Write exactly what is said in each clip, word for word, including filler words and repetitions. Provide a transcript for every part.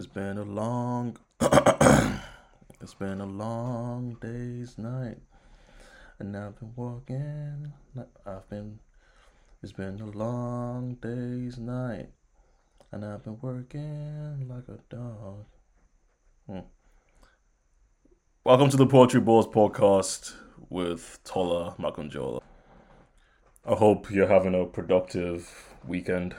It's been a long, it's been a long day's night, and I've been walking, I've been, it's been a long day's night, and I've been working like a dog. Hmm. Welcome to the Poetry Balls podcast with Tola Macunjola. I hope you're having a productive weekend,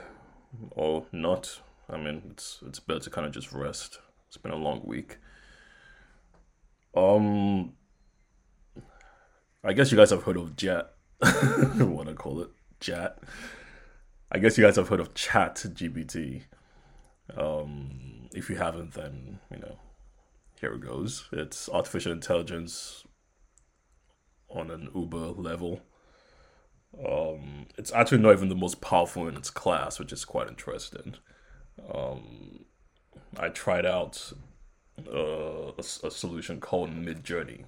or not. I mean, it's it's better to kind of just rest. It's been a long week. Um, I guess you guys have heard of Jet. What I call it, Jet. I guess you guys have heard of ChatGPT. Um, if you haven't, then you know. Here it goes. It's artificial intelligence on an Uber level. Um, it's actually not even the most powerful in its class, which is quite interesting. Um, I tried out uh, a, a solution called MidJourney.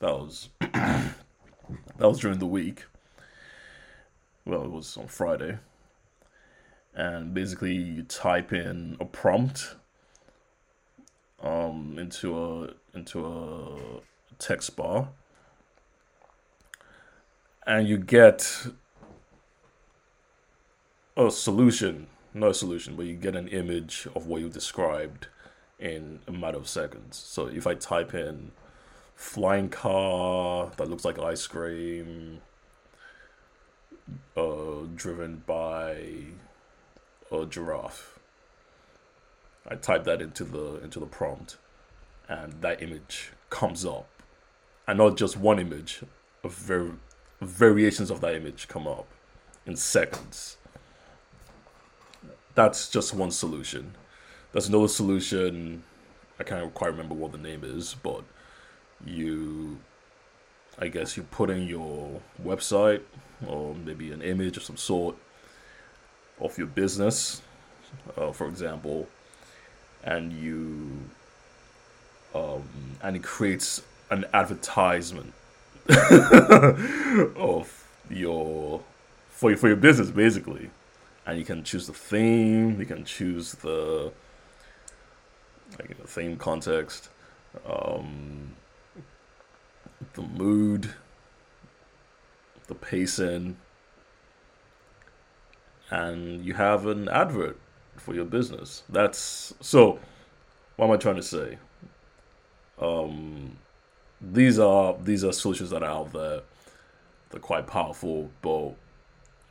That was that was during the week. Well, it was on Friday, and basically you type in a prompt um, into a into a text bar, and you get a solution. No solution, but you get an image of what you described in a matter of seconds. So if I type in flying car that looks like ice cream, uh, driven by a giraffe, I type that into the into the prompt, and that image comes up, and not just one image, of var- variations of that image come up in seconds. That's just one solution. There's another solution. I can't quite remember what the name is, but you, I guess you put in your website or maybe an image of some sort of your business, uh, for example, and you, um, and it creates an advertisement of your for for your business, basically. And you can choose the theme, you can choose the like, you know, theme context, um, the mood, the pacing, and you have an advert for your business. That's so. What am I trying to say? Um, these are these are solutions that are out there. They're quite powerful, but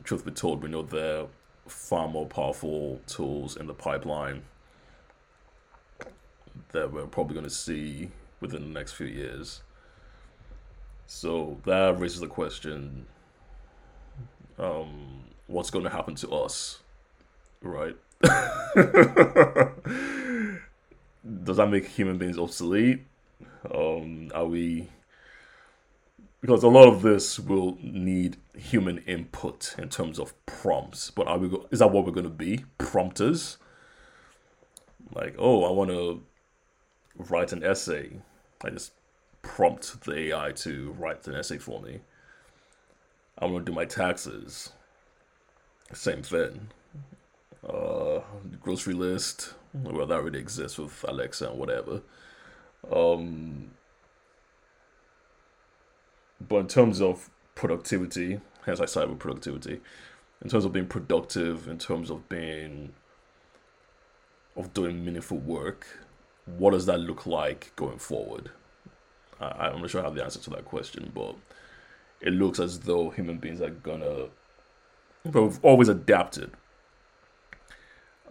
truth be told, we know they're far more powerful tools in the pipeline that we're probably going to see within the next few years. So that raises the question, um, what's going to happen to us, right? Does that make human beings obsolete? Um, are we... Because a lot of this will need human input in terms of prompts. But are we go- is that what we're going to be? Prompters? Like, oh, I want to write an essay. I just prompt the A I to write an essay for me. I want to do my taxes. Same thing. Uh, grocery list. Well, that already exists with Alexa and whatever. Um... But in terms of productivity, hence I started with productivity, in terms of being productive, in terms of being, of doing meaningful work, what does that look like going forward? I, I'm not sure I have the answer to that question, but it looks as though human beings are gonna, but we've always adapted.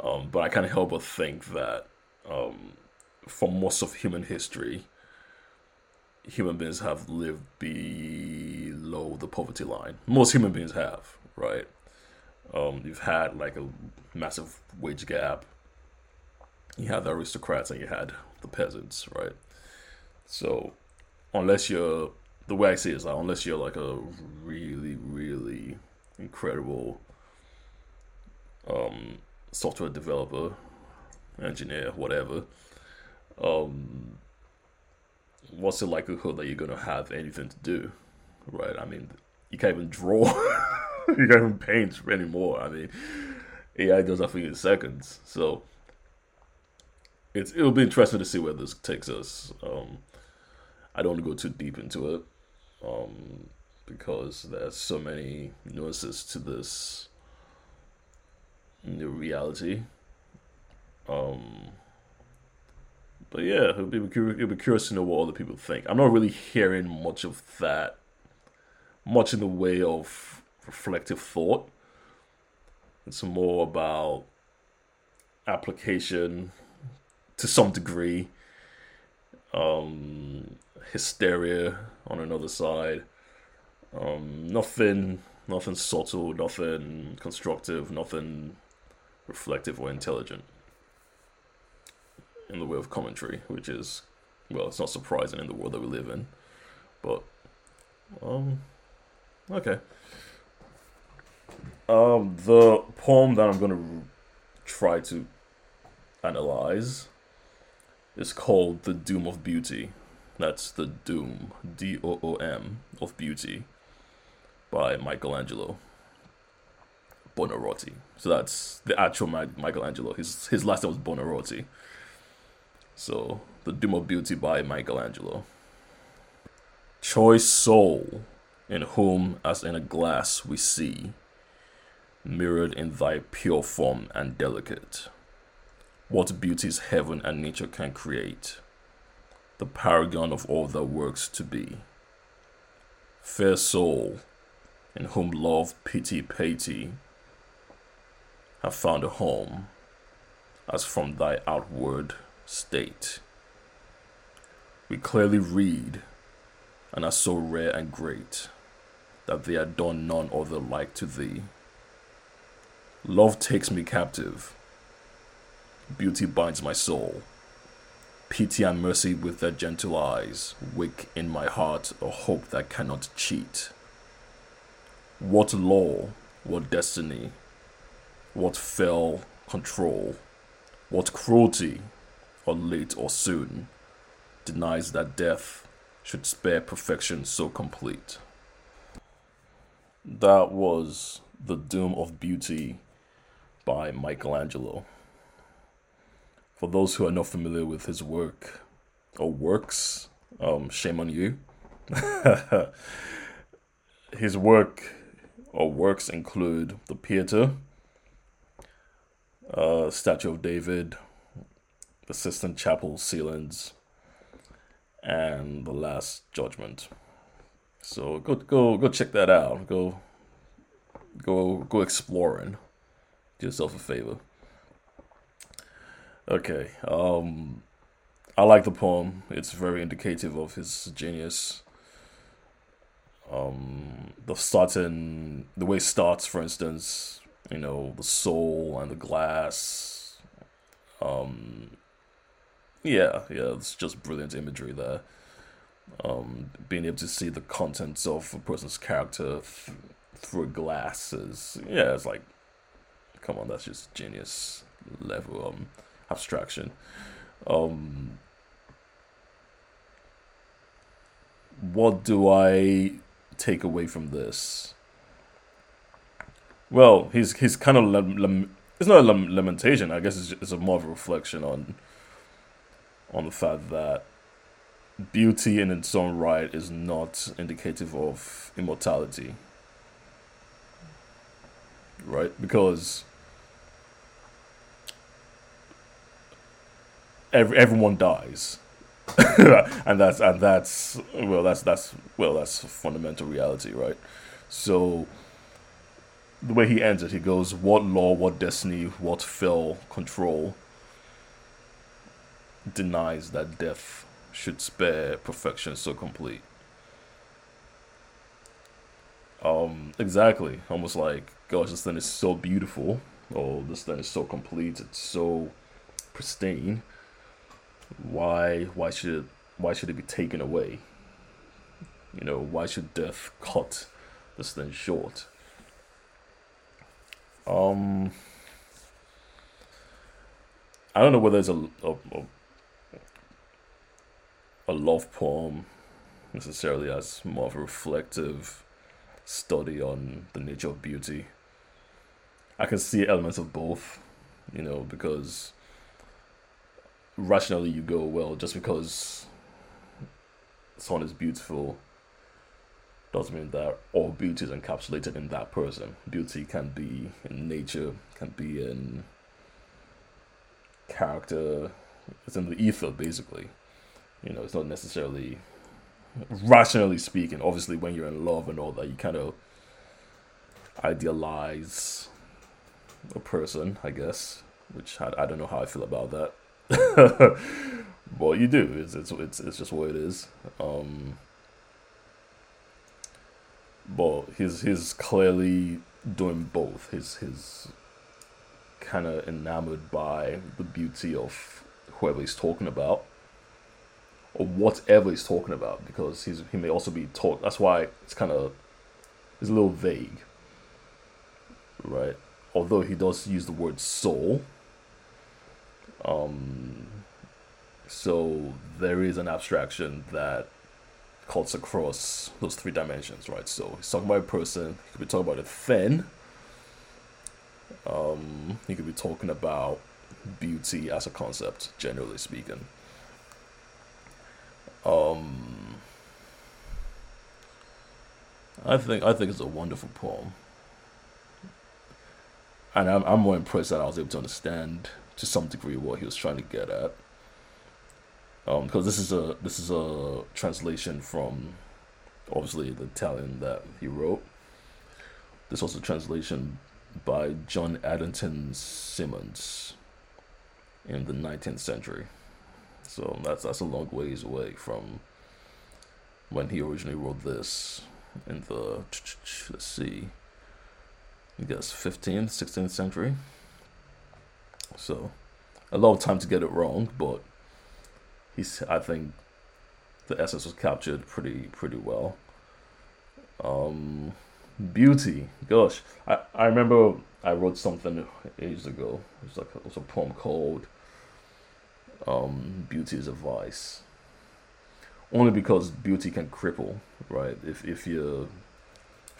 Um, but I can't help but think that um, for most of human history, human beings have lived below the poverty line. Most human beings have, right? Um, you've had like a massive wage gap. You had the aristocrats and you had the peasants, right? So unless you're, the way I see it is like, unless you're like a really, really incredible um, software developer, engineer, whatever, um, what's the likelihood that you're going to have anything to do, right? I mean, you can't even draw. You can't even paint anymore. I mean, A I does that for you in seconds. So it's it'll be interesting to see where this takes us. Um, I don't want to go too deep into it, um, because there's so many nuances to this new reality. Um, but yeah, it'll be, it'll be curious to know what other people think. I'm not really hearing much of that, much in the way of reflective thought. It's more about application to some degree, um, hysteria on another side, um, nothing, nothing subtle, nothing constructive, nothing reflective or intelligent in the way of commentary, which is, well, it's not surprising in the world that we live in, but, um, okay. Um, the poem that I'm going to try to analyze is called The Doom of Beauty. That's The Doom, D O O M, of Beauty, by Michelangelo Buonarroti. So that's the actual Michelangelo. His his last name was Buonarroti. So, The Doom of Beauty by Michelangelo. Choice soul, in whom as in a glass we see, mirrored in thy pure form and delicate, what beauties heaven and nature can create, the paragon of all that works to be. Fair soul, in whom love, pity, piety have found a home, as from thy outward state we clearly read, and are so rare and great, that they adorn none other like to thee. Love takes me captive, beauty binds my soul, pity and mercy with their gentle eyes wake in my heart a hope that cannot cheat. What law, what destiny, what fell control, what cruelty, or late or soon, denies that death should spare perfection so complete. That was The Doom of Beauty by Michelangelo. For those who are not familiar with his work or works, um, shame on you. His work or works include the Pieta, uh, Statue of David, the Sistine Chapel ceilings, and The Last Judgment. So go go go check that out. Go go go exploring. Do yourself a favor. Okay, um, I like the poem. It's very indicative of his genius. Um, the starting, the way it starts, for instance, you know, the soul and the glass. Um, yeah, yeah, it's just brilliant imagery there. Um, being able to see the contents of a person's character th- through glasses. Yeah, it's like, come on, that's just genius level. Um. Abstraction. Um, what do I take away from this? Well, he's he's kind of lem, lem, it's not a lem, lamentation. I guess it's, it's a more of a reflection on on the fact that beauty in its own right is not indicative of immortality, right? Because Every, everyone dies, and that's and that's well, that's that's well, that's fundamental reality, right? So the way he ends it, he goes, "What law, what destiny, what fell control denies that death should spare perfection so complete?" Um, exactly. Almost like, gosh, this thing is so beautiful. Oh, this thing is so complete. It's so pristine. Why? Why should? Why should it be taken away? You know, why should death cut this thing short? Um, I don't know whether it's a a, a, a love poem necessarily, as more of a reflective study on the nature of beauty. I can see elements of both, you know, because rationally you go, well, just because someone is beautiful doesn't mean that all beauty is encapsulated in that person. Beauty can be in nature, can be in character. It's in the ether, basically. You know, it's not necessarily, rationally speaking, obviously when you're in love and all that, you kind of idealize a person, I guess, which I, I don't know how I feel about that. Well, you do. It's it's it's it's just what it is. Um, but he's he's clearly doing both. He's he's kind of enamored by the beauty of whoever he's talking about, or whatever he's talking about, because he's he may also be taught. That's why it's kind of it's a little vague, right? Although he does use the word soul. Um, so there is an abstraction that cuts across those three dimensions, right? So he's talking about a person, he could be talking about a thing. Um, he could be talking about beauty as a concept, generally speaking. Um, I think I think it's a wonderful poem. And I'm, I'm more impressed that I was able to understand to some degree what he was trying to get at. Um, because this is a this is a translation from, obviously, the Italian that he wrote. This was a translation by John Addington Symonds in the nineteenth century. So that's that's a long ways away from when he originally wrote this in the, let's see, I guess fifteenth, sixteenth century. So a lot of time to get it wrong, but he's, I think the essence was captured pretty pretty well. Um, beauty, gosh, I, I remember I wrote something ages ago. It was like it was a poem called um, "Beauty is a Vice," only because beauty can cripple, right? If if you're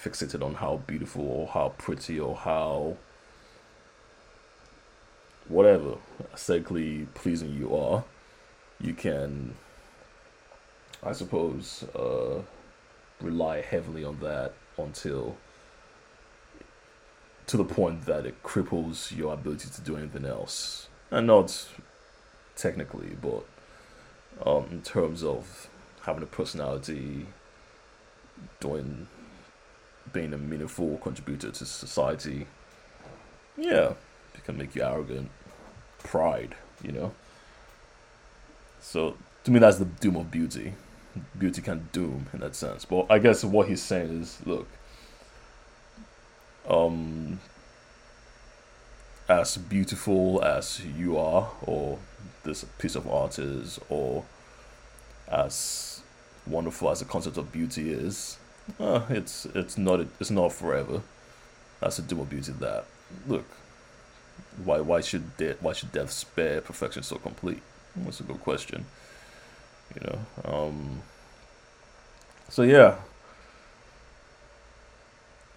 fixated on how beautiful or how pretty or how whatever aesthetically pleasing you are, you can, I suppose, uh, rely heavily on that until to the point that it cripples your ability to do anything else. And not technically, but um, in terms of having a personality, doing being a meaningful contributor to society, yeah, it can make you arrogant, pride, you know. So to me, that's the doom of beauty. Beauty can doom in that sense. But I guess what he's saying is, look, um, as beautiful as you are, or this piece of art is, or as wonderful as the concept of beauty is, Uh, it's it's not it's not forever. That's the doom of beauty. That look, why why should death why should death spare perfection so complete? That's a good question. You know. Um, so yeah,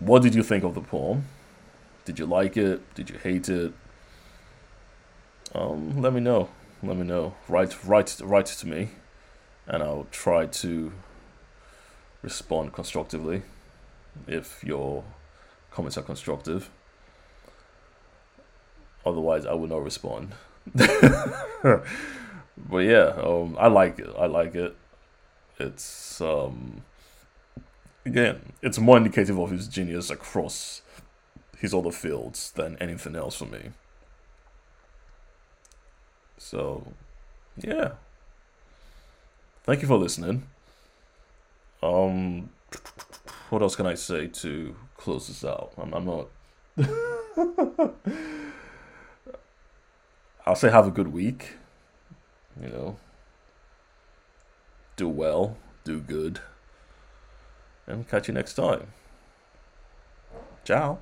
what did you think of the poem? Did you like it? Did you hate it? Um, let me know. Let me know. Write write write to me, and I'll try to respond constructively if your comments are constructive. Otherwise, I will not respond. But yeah, um, I like it. I like it. It's um, again, it's more indicative of his genius across his other fields than anything else for me. So, yeah. Thank you for listening. Um, what else can I say to close this out? I'm, I'm not. I'll say have a good week. You know, do well, do good, and catch you next time. Ciao.